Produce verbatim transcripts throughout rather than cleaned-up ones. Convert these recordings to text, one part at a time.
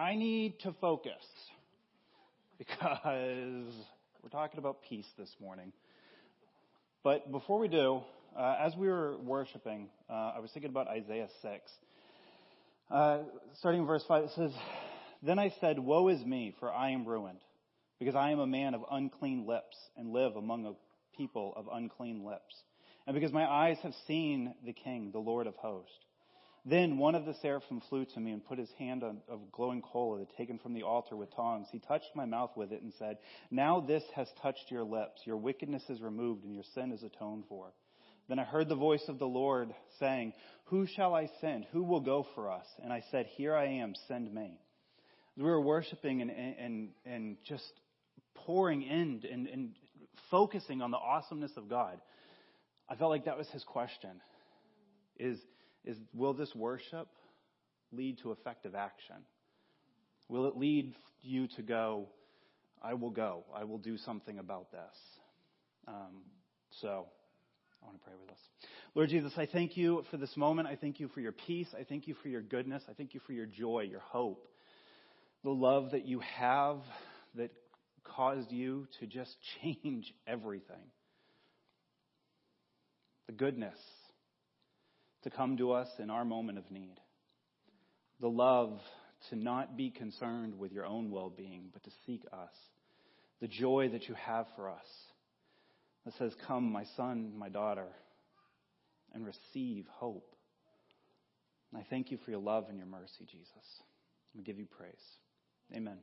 I need to focus because we're talking about peace this morning. But before we do, uh, as we were worshiping, uh, I was thinking about Isaiah six. Uh, starting in verse five, it says, "Then I said, woe is me, for I am ruined, because I am a man of unclean lips and live among a people of unclean lips. And because my eyes have seen the King, the Lord of hosts. Then one of the seraphim flew to me and put his hand on of glowing coal that had taken from the altar with tongs. He touched my mouth with it and said, now this has touched your lips. Your wickedness is removed and your sin is atoned for. Then I heard the voice of the Lord saying, who shall I send? Who will go for us? And I said, here I am, send me." We were worshiping and and and just pouring in and, and focusing on the awesomeness of God. I felt like that was his question. Is is will this worship lead to effective action? Will it lead you to go, I will go. I will do something about this. Um, so I want to pray with us. Lord Jesus, I thank you for this moment. I thank you for your peace. I thank you for your goodness. I thank you for your joy, your hope, the love that you have that caused you to just change everything. The goodness to come to us in our moment of need. The love to not be concerned with your own well-being, but to seek us. The joy that you have for us that says, come, my son, my daughter, and receive hope. And I thank you for your love and your mercy, Jesus. We give you praise. Amen.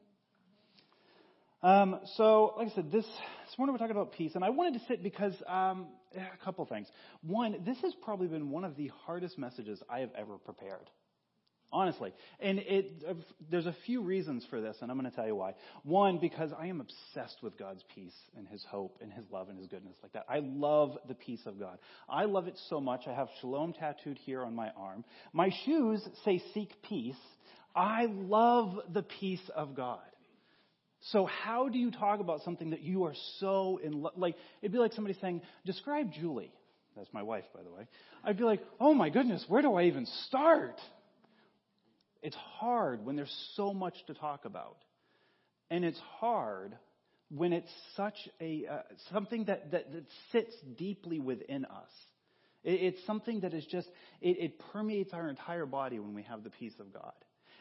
Um, so, like I said, this, this morning we're talking about peace, and I wanted to sit because um, a couple things. One, this has probably been one of the hardest messages I have ever prepared, honestly. And it, uh, there's a few reasons for this, and I'm going to tell you why. One, because I am obsessed with God's peace and His hope and His love and His goodness like that. I love the peace of God. I love it so much. I have Shalom tattooed here on my arm. My shoes say "Seek Peace." I love the peace of God. So how do you talk about something that you are so in love? Like, it'd be like somebody saying, describe Julie. That's my wife, by the way. I'd be like, oh my goodness, where do I even start? It's hard when there's so much to talk about. And it's hard when it's such a, uh, something that, that, that sits deeply within us. It, it's something that is just, it, it permeates our entire body when we have the peace of God.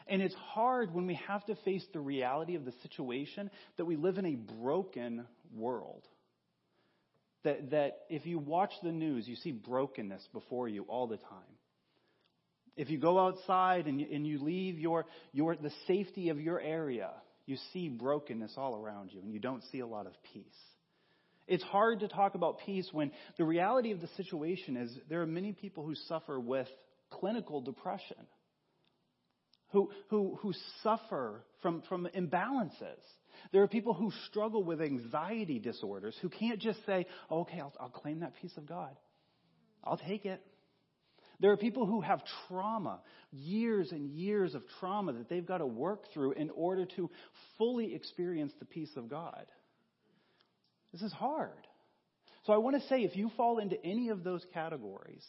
And it's hard when we have to face the reality of the situation that we live in a broken world. That that if you watch the news, you see brokenness before you all the time. If you go outside and you, and you leave your your the safety of your area, you see brokenness all around you, and you don't see a lot of peace. It's hard to talk about peace when the reality of the situation is there are many people who suffer with clinical depression. Who, who who suffer from, from imbalances. There are people who struggle with anxiety disorders who can't just say, oh, okay, I'll, I'll claim that peace of God. I'll take it. There are people who have trauma, years and years of trauma that they've got to work through in order to fully experience the peace of God. This is hard. So I want to say if you fall into any of those categories,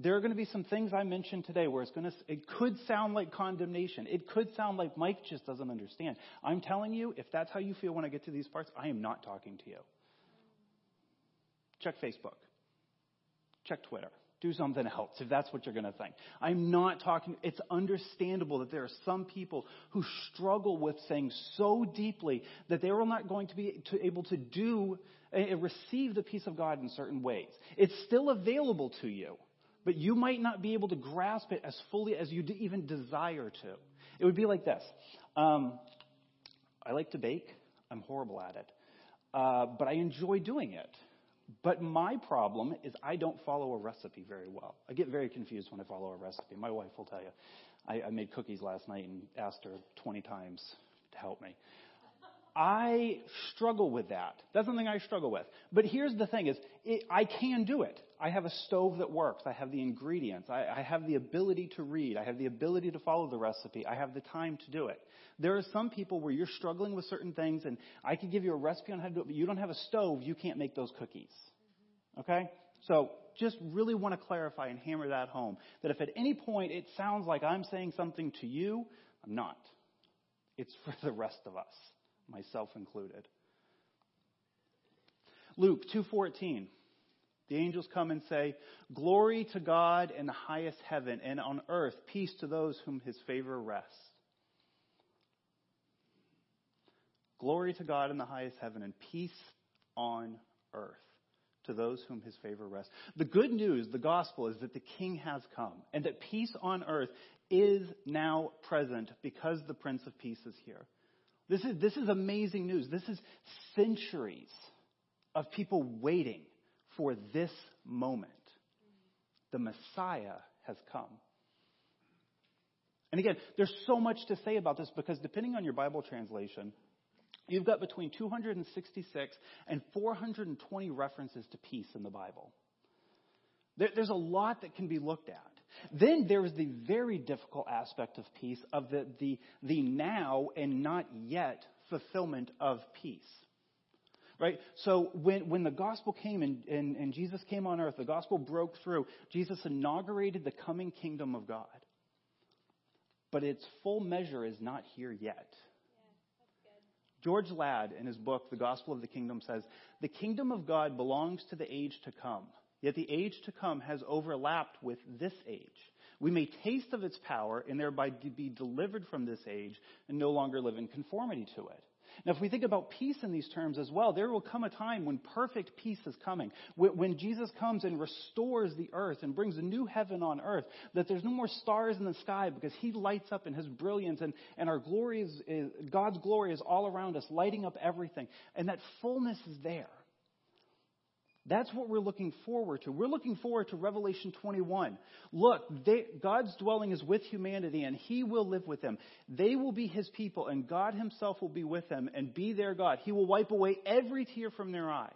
there are going to be some things I mentioned today where it's going to, it could sound like condemnation. It could sound like Mike just doesn't understand. I'm telling you, if that's how you feel when I get to these parts, I am not talking to you. Check Facebook. Check Twitter. Do something else if that's what you're going to think. I'm not talking. It's understandable that there are some people who struggle with things so deeply that they are not going to be able to do, receive the peace of God in certain ways. It's still available to you. But you might not be able to grasp it as fully as you even desire to. It would be like this. Um, I like to bake. I'm horrible at it. Uh, but I enjoy doing it. But my problem is I don't follow a recipe very well. I get very confused when I follow a recipe. My wife will tell you. I, I made cookies last night and asked her twenty times to help me. I struggle with that. That's something I struggle with. But here's the thing is, it, I can do it. I have a stove that works. I have the ingredients. I, I have the ability to read. I have the ability to follow the recipe. I have the time to do it. There are some people where you're struggling with certain things, and I can give you a recipe on how to do it, but you don't have a stove. You can't make those cookies. Okay? So just really want to clarify and hammer that home, that if at any point it sounds like I'm saying something to you, I'm not. It's for the rest of us, myself included. Luke two fourteen. The angels come and say, "Glory to God in the highest heaven, and on earth peace to those whom his favor rests." Glory to God in the highest heaven and peace on earth to those whom his favor rests. The good news, the gospel, is that the King has come and that peace on earth is now present because the Prince of Peace is here. This is, this is amazing news. This is centuries of people waiting for this moment. The Messiah has come. And again, there's so much to say about this because depending on your Bible translation, you've got between two hundred sixty-six and four hundred twenty references to peace in the Bible. There, there's a lot that can be looked at. Then there is the very difficult aspect of peace, of the, the, the now and not yet fulfillment of peace. Right? So when, when the gospel came and, and, and Jesus came on earth, the gospel broke through. Jesus inaugurated the coming kingdom of God. But its full measure is not here yet. George Ladd, in his book, The Gospel of the Kingdom, says, "The kingdom of God belongs to the age to come, yet the age to come has overlapped with this age. We may taste of its power and thereby be delivered from this age and no longer live in conformity to it." Now, if we think about peace in these terms as well, there will come a time when perfect peace is coming, when Jesus comes and restores the earth and brings a new heaven on earth, that there's no more stars in the sky because he lights up in his brilliance, and, and our glory is, is, God's glory is all around us, lighting up everything. And that fullness is there. That's what we're looking forward to. We're looking forward to Revelation twenty-one. Look, they, God's dwelling is with humanity, and he will live with them. They will be his people, and God himself will be with them and be their God. He will wipe away every tear from their eye.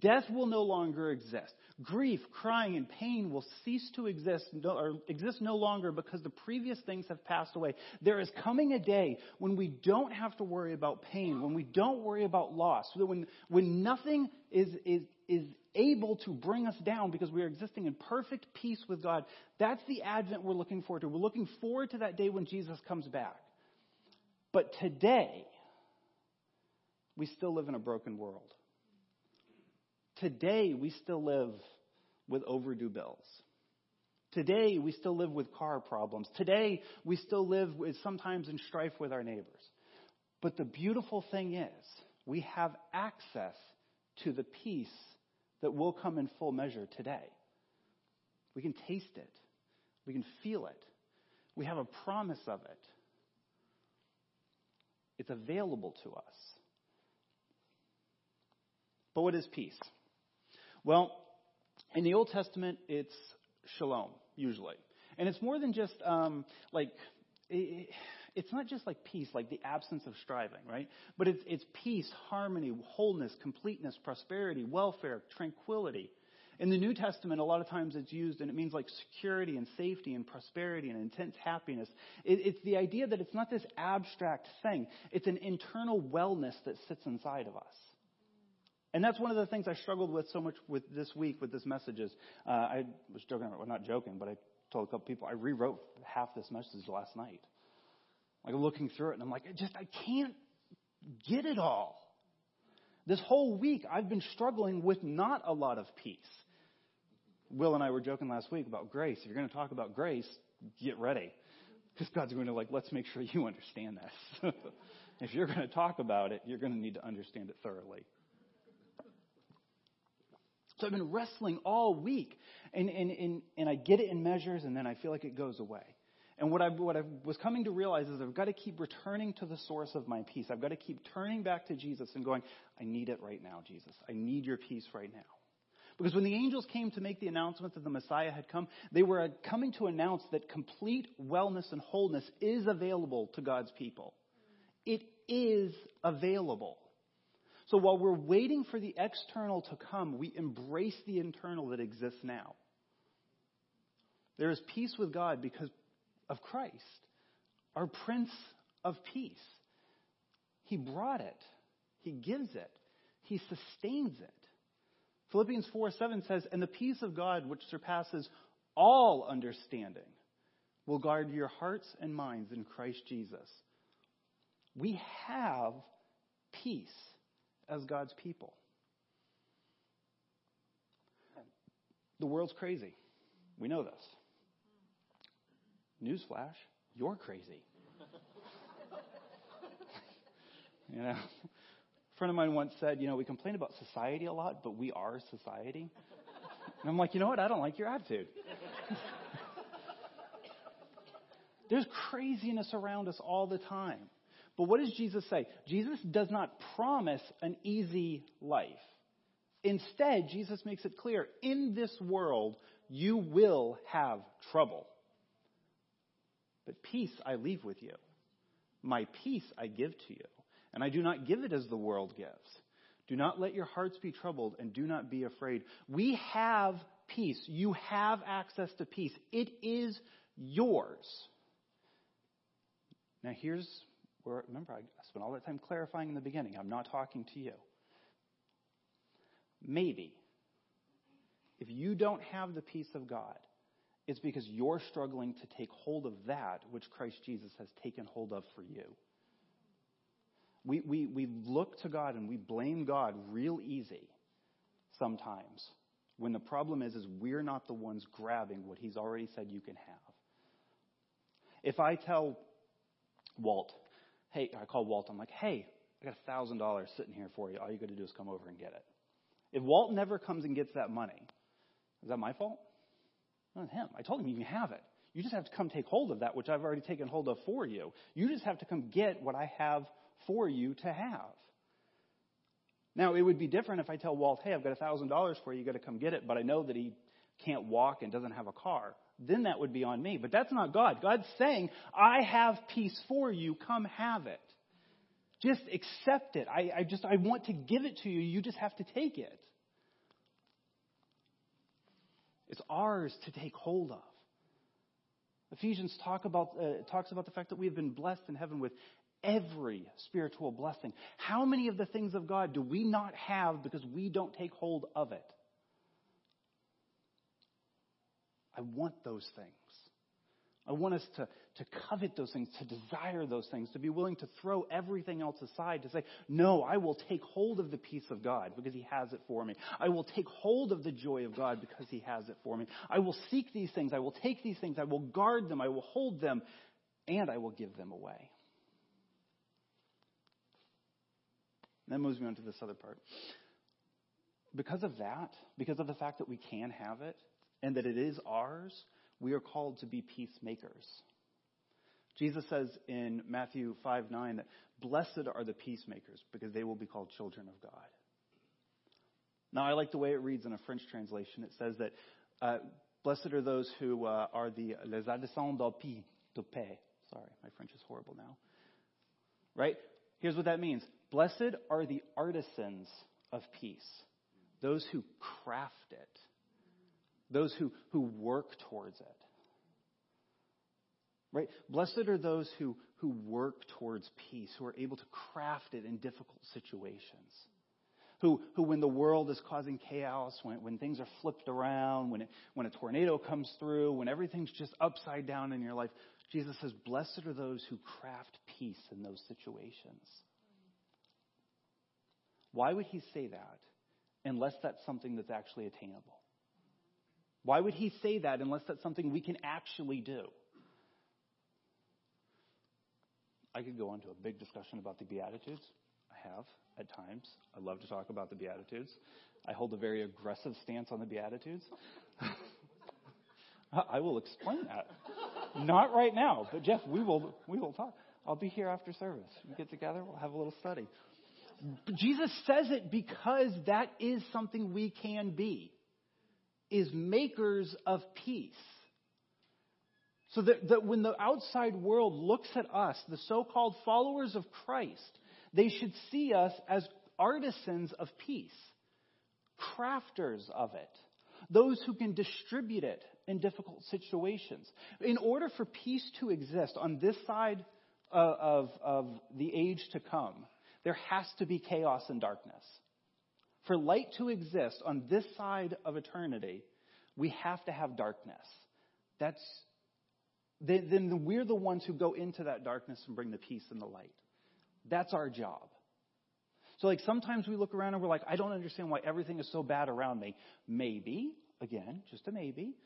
Death will no longer exist. Grief, crying, and pain will cease to exist, or exist no longer, because the previous things have passed away. There is coming a day when we don't have to worry about pain, when we don't worry about loss, when, when nothing is, is, is able to bring us down because we are existing in perfect peace with God. That's the Advent we're looking forward to. We're looking forward to that day when Jesus comes back. But today, we still live in a broken world. Today, we still live with overdue bills. Today, we still live with car problems. Today, we still live with, sometimes in strife with our neighbors. But the beautiful thing is, we have access to the peace that will come in full measure today. We can taste it. We can feel it. We have a promise of it. It's available to us. But what is peace? Well, in the Old Testament, it's shalom, usually. And it's more than just, um, like, it, it's not just like peace, like the absence of striving, right? But it's, it's peace, harmony, wholeness, completeness, prosperity, welfare, tranquility. In the New Testament, a lot of times it's used, and it means like security and safety and prosperity and intense happiness. It, it's the idea that it's not this abstract thing. It's an internal wellness that sits inside of us. And that's one of the things I struggled with so much with this week with this message is, uh, I was joking, well, not joking, but I told a couple people, I rewrote half this message last night. Like, I'm looking through it, and I'm like, I just, I can't get it all. This whole week, I've been struggling with not a lot of peace. Will and I were joking last week about grace. If you're going to talk about grace, get ready. Because God's going to, like, let's make sure you understand this. If you're going to talk about it, you're going to need to understand it thoroughly. So I've been wrestling all week, and, and, and, and I get it in measures, and then I feel like it goes away. And what I what I was coming to realize is I've got to keep returning to the source of my peace. I've got to keep turning back to Jesus and going, I need it right now, Jesus. I need your peace right now. Because when the angels came to make the announcement that the Messiah had come, they were coming to announce that complete wellness and wholeness is available to God's people. It is available. So while we're waiting for the external to come, we embrace the internal that exists now. There is peace with God because of Christ, our Prince of Peace. He brought it. He gives it. He sustains it. Philippians four seven says, "And the peace of God, which surpasses all understanding, will guard your hearts and minds in Christ Jesus." We have peace as God's people. The world's crazy. We know this. Newsflash, you're crazy. You know, a friend of mine once said, you know, we complain about society a lot, but we are society. And I'm like, you know what? I don't like your attitude. There's craziness around us all the time. But what does Jesus say? Jesus does not promise an easy life. Instead, Jesus makes it clear, in this world, you will have trouble. But peace I leave with you. My peace I give to you. And I do not give it as the world gives. Do not let your hearts be troubled and do not be afraid. We have peace. You have access to peace. It is yours. Now here's where, remember, I spent all that time clarifying in the beginning. I'm not talking to you. Maybe, if you don't have the peace of God, it's because you're struggling to take hold of that which Christ Jesus has taken hold of for you. We, we, we look to God and we blame God real easy sometimes when the problem is, is we're not the ones grabbing what he's already said you can have. If I tell Walt, hey, I call Walt, I'm like, hey, I got one thousand dollars sitting here for you. All you got to do is come over and get it. If Walt never comes and gets that money, is that my fault? Not him. I told him you can have it. You just have to come take hold of that, which I've already taken hold of for you. You just have to come get what I have for you to have. Now, it would be different if I tell Walt, hey, I've got one thousand dollars for you. You've got to come get it. But I know that he can't walk and doesn't have a car. Then that would be on me. But that's not God. God's saying, I have peace for you. Come have it. Just accept it. I, I just I want to give it to you. You just have to take it. It's ours to take hold of. Ephesians talk about uh, talks about the fact that we have been blessed in heaven with every spiritual blessing. How many of the things of God do we not have because we don't take hold of it? I want those things. I want us to, to covet those things, to desire those things, to be willing to throw everything else aside, to say, no, I will take hold of the peace of God because he has it for me. I will take hold of the joy of God because he has it for me. I will seek these things. I will take these things. I will guard them. I will hold them. And I will give them away. And that moves me on to this other part. Because of that, because of the fact that we can have it and that it is ours, we are called to be peacemakers. Jesus says in Matthew five nine that blessed are the peacemakers because they will be called children of God. Now, I like the way it reads in a French translation. It says that uh, blessed are those who uh, are the les adolescents de paix. Sorry, my French is horrible now. Right? Here's what that means. Blessed are the artisans of peace, those who craft it. Those who, who work towards it. Right? Blessed are those who, who work towards peace, who are able to craft it in difficult situations. Who, who when the world is causing chaos, when, when things are flipped around, when, it, when a tornado comes through, when everything's just upside down in your life, Jesus says, blessed are those who craft peace in those situations. Why would he say that unless that's something that's actually attainable? Why would he say that unless that's something we can actually do? I could go on to a big discussion about the Beatitudes. I have at times. I love to talk about the Beatitudes. I hold a very aggressive stance on the Beatitudes. I will explain that. Not right now, but Jeff, we will we will talk. I'll be here after service. We get together, we'll have a little study. But Jesus says it because that is something we can be. Is makers of peace. So that, that when the outside world looks at us, the so-called followers of Christ, they should see us as artisans of peace, crafters of it, those who can distribute it in difficult situations. In order for peace to exist on this side of, of, of the age to come, there has to be chaos and darkness. For light to exist on this side of eternity, we have to have darkness. That's then, then we're the ones who go into that darkness and bring the peace and the light. That's our job. So, like, sometimes we look around and we're like, I don't understand why everything is so bad around me. Maybe, again, just a maybe,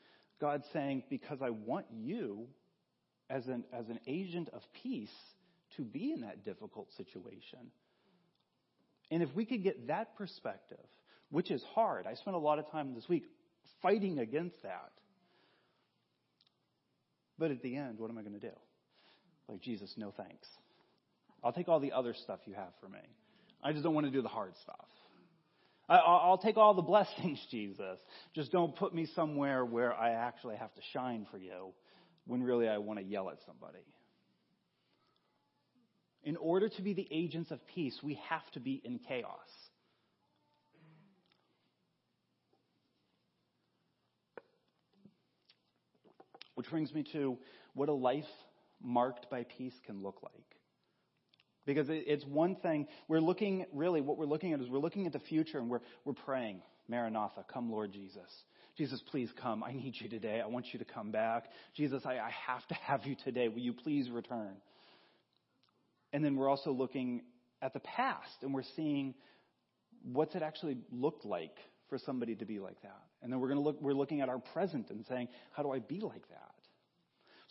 God's saying, because I want you as an as an agent of peace to be in that difficult situation. And if we could get that perspective, which is hard, I spent a lot of time this week fighting against that. But at the end, what am I going to do? Like, Jesus, no thanks. I'll take all the other stuff you have for me. I just don't want to do the hard stuff. I, I'll take all the blessings, Jesus. Just don't put me somewhere where I actually have to shine for you when really I want to yell at somebody. In order to be the agents of peace, we have to be in chaos. Which brings me to what a life marked by peace can look like. Because it's one thing, we're looking, really what we're looking at is we're looking at the future and we're we're praying, Maranatha, come Lord Jesus. Jesus, please come. I need you today. I want you to come back. Jesus, I, I have to have you today. Will you please return? And then we're also looking at the past and we're seeing what's it actually looked like for somebody to be like that. And then we're going to look, we're looking at our present and saying, how do I be like that?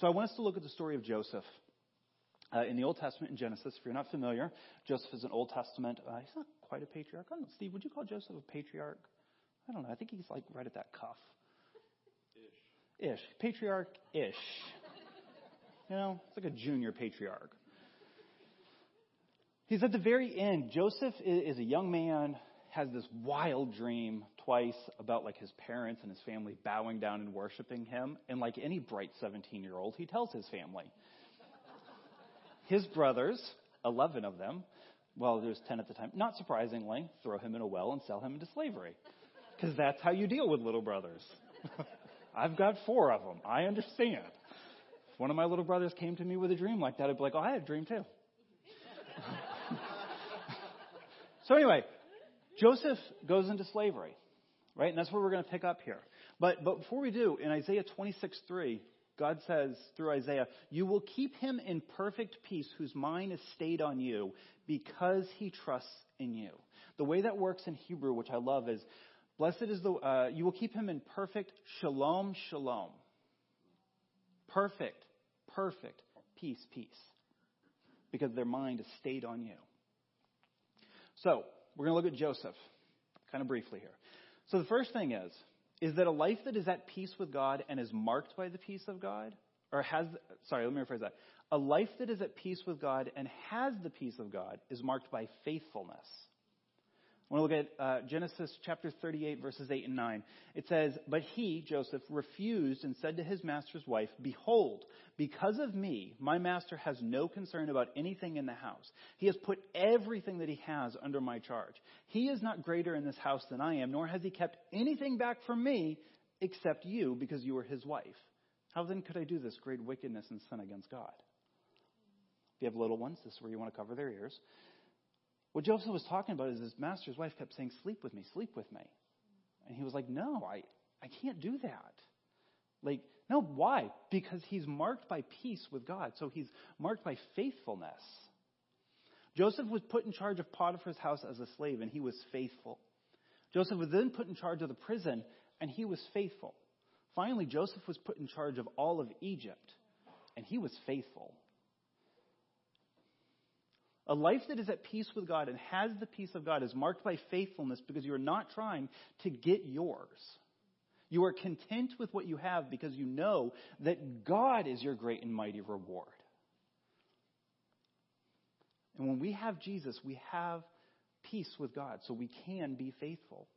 So I want us to look at the story of Joseph. Uh, in the Old Testament, in Genesis, if you're not familiar, Joseph is an Old Testament, uh, he's not quite a patriarch. I don't know, Steve, would you call Joseph a patriarch? I don't know. I think he's like right at that cuff. Ish. Ish. Patriarch-ish. You know, it's like a junior patriarch. He's at the very end. Joseph is, is a young man, has this wild dream twice about like his parents and his family bowing down and worshiping him. And like any bright seventeen-year-old, he tells his family. His brothers, eleven of them, well, there's ten at the time, not surprisingly, throw him in a well and sell him into slavery. Because that's how you deal with little brothers. I've got four of them. I understand. If one of my little brothers came to me with a dream like that, I'd be like, oh, I had a dream too. So anyway, Joseph goes into slavery, right? And that's where we're going to pick up here. But, but before we do, in Isaiah twenty-six three, God says through Isaiah, you will keep him in perfect peace whose mind is stayed on you because he trusts in you. The way that works in Hebrew, which I love, is blessed is the, uh, you will keep him in perfect shalom, shalom. Perfect, perfect, peace, peace. Because their mind is stayed on you. So we're going to look at Joseph kind of briefly here. So the first thing is, is that a life that is at peace with God and is marked by the peace of God, or has, sorry, let me rephrase that. A life that is at peace with God and has the peace of God is marked by faithfulness. I want to look at uh, Genesis chapter thirty-eight, verses eight and nine. It says, but he, Joseph, refused and said to his master's wife, behold, because of me, my master has no concern about anything in the house. He has put everything that he has under my charge. He is not greater in this house than I am, nor has he kept anything back from me except you, because you are his wife. How then could I do this great wickedness and sin against God? If you have little ones, this is where you want to cover their ears. What Joseph was talking about is his master's wife kept saying, sleep with me, sleep with me. And he was like, no, I, I can't do that. Like, no, why? Because he's marked by peace with God. So he's marked by faithfulness. Joseph was put in charge of Potiphar's house as a slave, and he was faithful. Joseph was then put in charge of the prison, and he was faithful. Finally, Joseph was put in charge of all of Egypt, and he was faithful. A life that is at peace with God and has the peace of God is marked by faithfulness because you are not trying to get yours. You are content with what you have because you know that God is your great and mighty reward. And when we have Jesus, we have peace with God, so we can be faithful.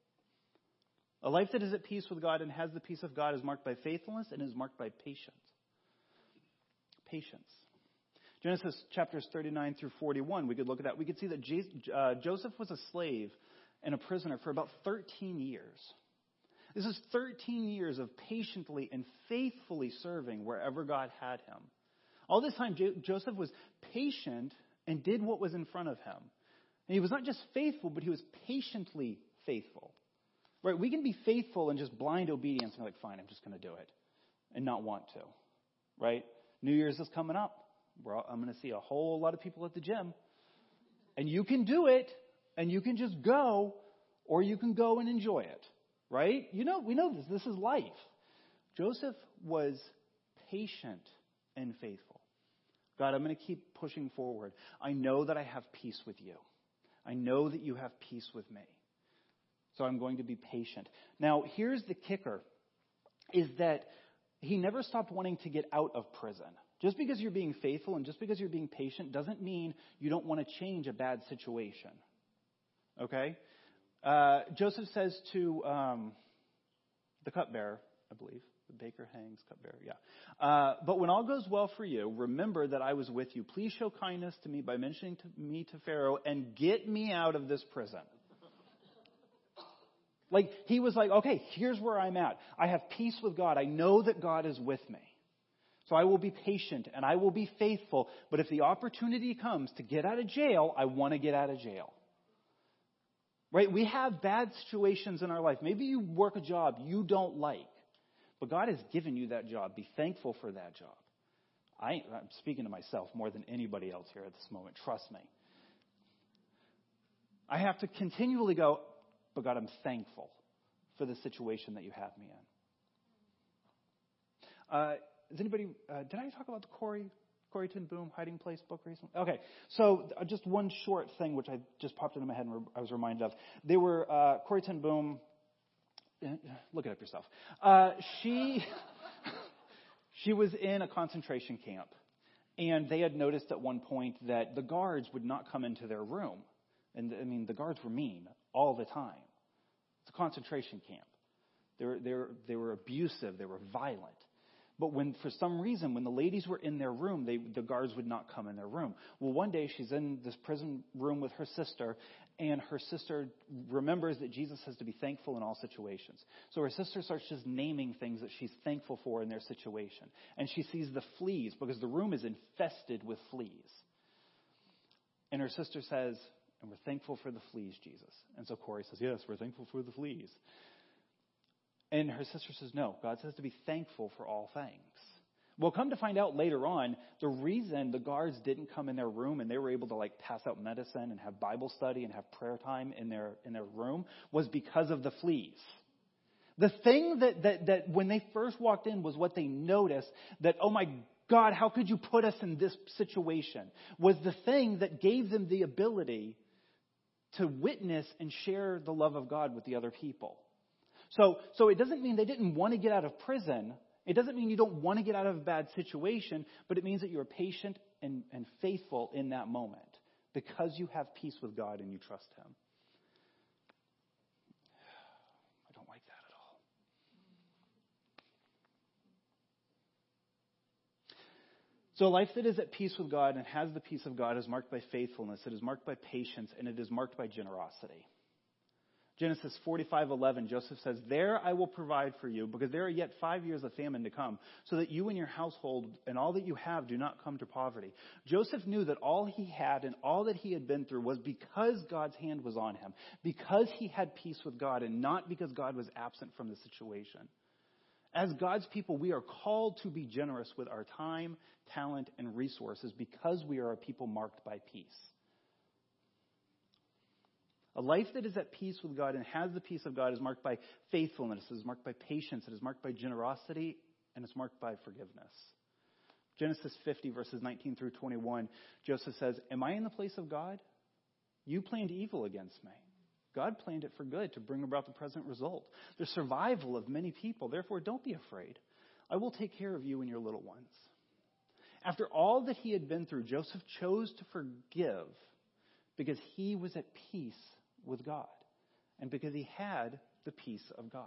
A life that is at peace with God and has the peace of God is marked by faithfulness and is marked by patience. Patience. Genesis chapters thirty-nine through forty-one, we could look at that. We could see that Jesus, uh, Joseph was a slave and a prisoner for about thirteen years. This is thirteen years of patiently and faithfully serving wherever God had him. All this time, Jo- Joseph was patient and did what was in front of him. And he was not just faithful, but he was patiently faithful. Right? We can be faithful in just blind obedience and be like, fine, I'm just going to do it and not want to. Right? New Year's is coming up. We're all, I'm going to see a whole lot of people at the gym. and you can do it, and you can just go, or you can go and enjoy it, right? You know, we know this. This is life. Joseph was patient and faithful. God, I'm going to keep pushing forward. I know that I have peace with you. I know that you have peace with me. So I'm going to be patient. Now, here's the kicker, is that he never stopped wanting to get out of prison. Just because you're being faithful and just because you're being patient doesn't mean you don't want to change a bad situation. Okay? Uh, Joseph says to um, the cupbearer, I believe, the baker hangs cupbearer, yeah. Uh, but when all goes well for you, remember that I was with you. Please show kindness to me by mentioning to me to Pharaoh and get me out of this prison. Like, he was like, okay, here's where I'm at. I have peace with God. I know that God is with me. So I will be patient and I will be faithful. But if the opportunity comes to get out of jail, I want to get out of jail. Right? We have bad situations in our life. Maybe you work a job you don't like, but God has given you that job. Be thankful for that job. I, I'm speaking to myself more than anybody else here at this moment. Trust me. I have to continually go, but God, I'm thankful for the situation that you have me in. Uh, Is anybody, uh, did I talk about the Corrie, Corrie Ten Boom Hiding Place book recently? Okay, so just one short thing which I just popped into my head and re- I was reminded of. They were, uh, Corrie Ten Boom, look it up yourself. Uh, she, she was in a concentration camp, and they had noticed at one point that the guards would not come into their room. And I mean, the guards were mean all the time. It's a concentration camp. They were, they were, they were abusive, they were violent. But when, for some reason, when the ladies were in their room, they, the guards would not come in their room. Well, one day she's in this prison room with her sister, and her sister remembers that Jesus has to be thankful in all situations. So her sister starts just naming things that she's thankful for in their situation. And she sees the fleas, because the room is infested with fleas. And her sister says, and we're thankful for the fleas, Jesus. And so Corrie says, yes, we're thankful for the fleas. And her sister says, no, God says to be thankful for all things. Well, come to find out later on, the reason the guards didn't come in their room and they were able to like pass out medicine and have Bible study and have prayer time in their in their room was because of the fleas. The thing that, that, that when they first walked in was what they noticed, that, oh my God, how could you put us in this situation, was the thing that gave them the ability to witness and share the love of God with the other people. So so it doesn't mean they didn't want to get out of prison. It doesn't mean you don't want to get out of a bad situation, but it means that you're patient and, and faithful in that moment because you have peace with God and you trust him. I don't like that at all. So a life that is at peace with God and has the peace of God is marked by faithfulness. It is marked by patience, and it is marked by generosity. Genesis forty-five eleven, Joseph says, there I will provide for you, because there are yet five years of famine to come, so that you and your household and all that you have do not come to poverty. Joseph knew that all he had and all that he had been through was because God's hand was on him, because he had peace with God, and not because God was absent from the situation. As God's people, we are called to be generous with our time, talent, and resources because we are a people marked by peace. A life that is at peace with God and has the peace of God is marked by faithfulness, it is marked by patience, it is marked by generosity, and it's marked by forgiveness. Genesis fifty, verses nineteen through twenty-one, Joseph says, am I in the place of God? You planned evil against me. God planned it for good to bring about the present result, the survival of many people. Therefore, don't be afraid. I will take care of you and your little ones. After all that he had been through, Joseph chose to forgive because he was at peace with God, and because he had the peace of God.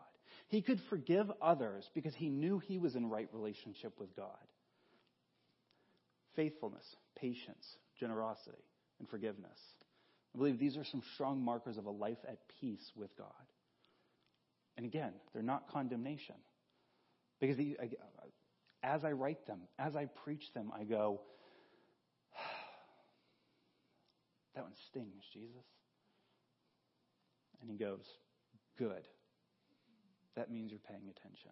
He could forgive others because he knew he was in right relationship with God. Faithfulness, patience, generosity, and forgiveness. I believe these are some strong markers of a life at peace with God. And again, they're not condemnation. Because the, I, as I write them, as I preach them, I go, that one stings, Jesus. And he goes, good. That means you're paying attention.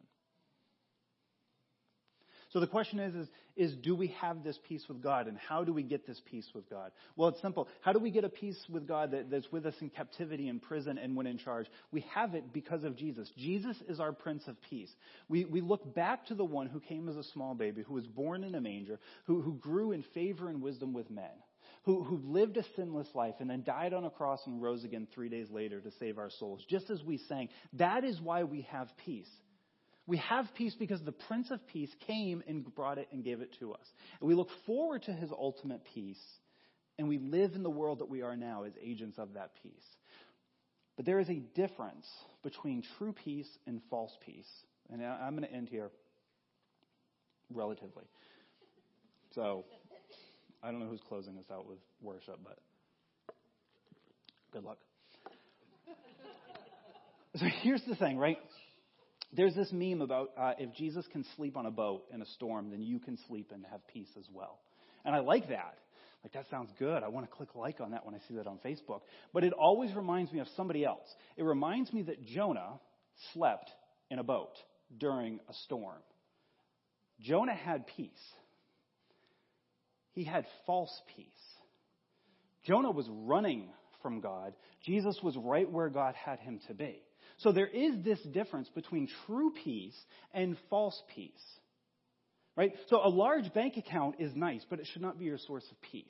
So the question is, is, is do we have this peace with God, and how do we get this peace with God? Well, it's simple. How do we get a peace with God that, that's with us in captivity, in prison, and when in charge? We have it because of Jesus. Jesus is our Prince of Peace. We, we look back to the one who came as a small baby, who was born in a manger, who, who grew in favor and wisdom with men, who, who lived a sinless life and then died on a cross and rose again three days later to save our souls, just as we sang. That is why we have peace. We have peace because the Prince of Peace came and brought it and gave it to us. And we look forward to his ultimate peace, and we live in the world that we are now as agents of that peace. But there is a difference between true peace and false peace. And I'm going to end here, relatively. So I don't know who's closing us out with worship, but good luck. So here's the thing, right? There's this meme about uh, if Jesus can sleep on a boat in a storm, then you can sleep and have peace as well. And I like that. Like, that sounds good. I want to click like on that when I see that on Facebook. But it always reminds me of somebody else. It reminds me that Jonah slept in a boat during a storm. Jonah had peace. He had false peace. Jonah was running from God. Jesus was right where God had him to be. So there is this difference between true peace and false peace, right? So a large bank account is nice, but it should not be your source of peace.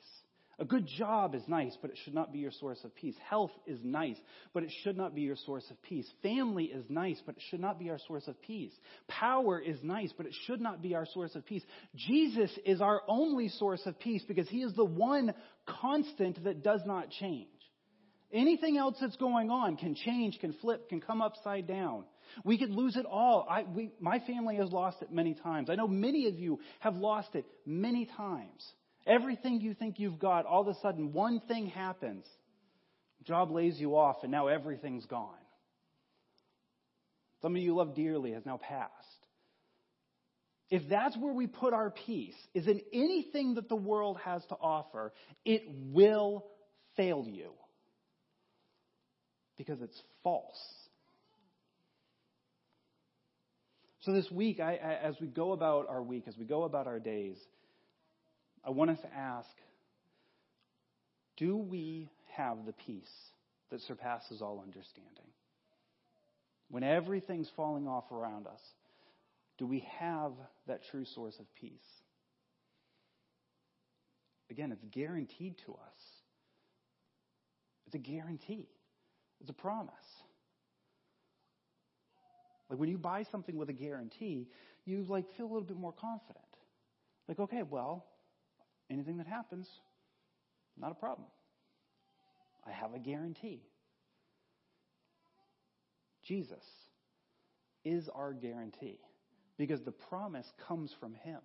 A good job is nice, but it should not be your source of peace. Health is nice, but it should not be your source of peace. Family is nice, but it should not be our source of peace. Power is nice, but it should not be our source of peace. Jesus is our only source of peace because he is the one constant that does not change. Anything else that's going on can change, can flip, can come upside down. We could lose it all. I, we, my family has lost it many times. I know many of you have lost it many times. Everything you think you've got, all of a sudden, one thing happens. Job lays you off, and now everything's gone. Somebody you love dearly has now passed. If that's where we put our peace, is in anything that the world has to offer, it will fail you. Because it's false. So this week, I, I, as we go about our week, as we go about our days, I want us to ask, do we have the peace that surpasses all understanding? When everything's falling off around us, do we have that true source of peace? Again, it's guaranteed to us. It's a guarantee. It's a promise. Like, when you buy something with a guarantee, you, like, feel a little bit more confident. Like, okay, well, anything that happens, not a problem. I have a guarantee. Jesus is our guarantee because the promise comes from him.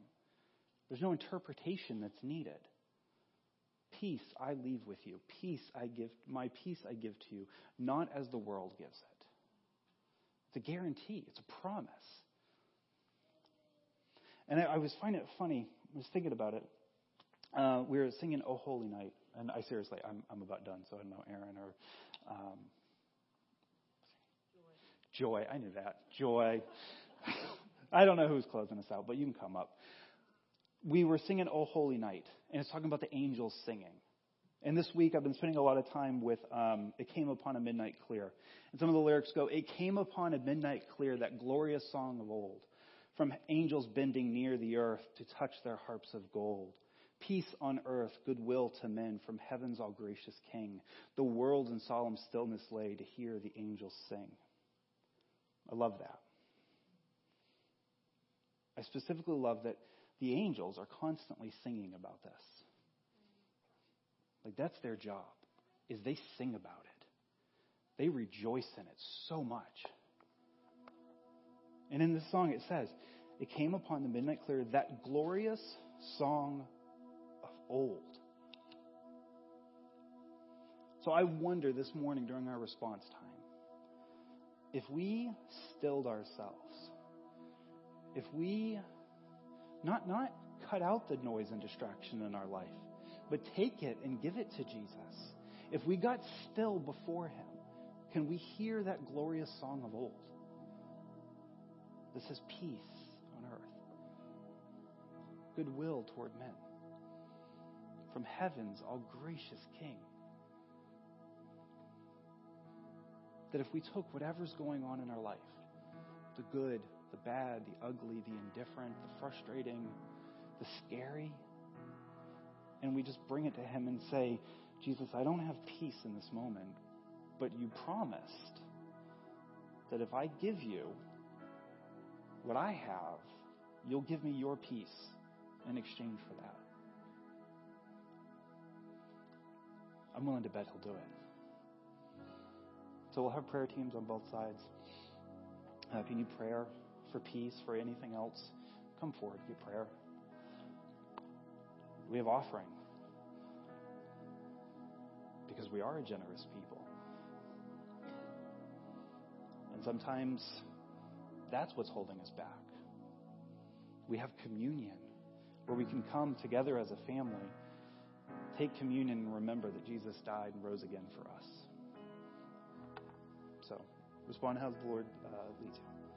There's no interpretation that's needed. Peace I leave with you. Peace I give, my peace I give to you, not as the world gives it. It's a guarantee. It's a promise. And I, I was finding it funny. I was thinking about it. Uh, we were singing "Oh Holy Night," and I seriously, I'm I'm about done. So I don't know, Aaron or um, Joy. Joy. I knew that. Joy. I don't know who's closing us out, but you can come up. We were singing "O Holy Night," and it's talking about the angels singing. And this week I've been spending a lot of time with um, "It Came Upon a Midnight Clear." And some of the lyrics go, "It came upon a midnight clear, that glorious song of old, from angels bending near the earth to touch their harps of gold. Peace on earth, goodwill to men from heaven's all-gracious King. The world in solemn stillness lay to hear the angels sing." I love that. I specifically love that the angels are constantly singing about this. Like, that's their job, is they sing about it. They rejoice in it so much. And in this song it says, "It came upon the midnight clear, that glorious song of old." So I wonder this morning during our response time, if we stilled ourselves, if we Not not cut out the noise and distraction in our life, but take it and give it to Jesus. If we got still before him, can we hear that glorious song of old? This is peace on earth. goodwill toward men from heaven's all-gracious King. That if we took whatever's going on in our life, the good, the bad, the ugly, the indifferent, the frustrating, the scary, and we just bring it to Him and say, Jesus, I don't have peace in this moment, but you promised that if I give you what I have, you'll give me your peace in exchange for that. I'm willing to bet He'll do it. So we'll have prayer teams on both sides. Uh, if you need prayer for peace, for anything else, come forward, get prayer. We have offering because we are a generous people. And sometimes that's what's holding us back. We have communion where we can come together as a family, take communion, and remember that Jesus died and rose again for us. So respond how the Lord uh, leads you.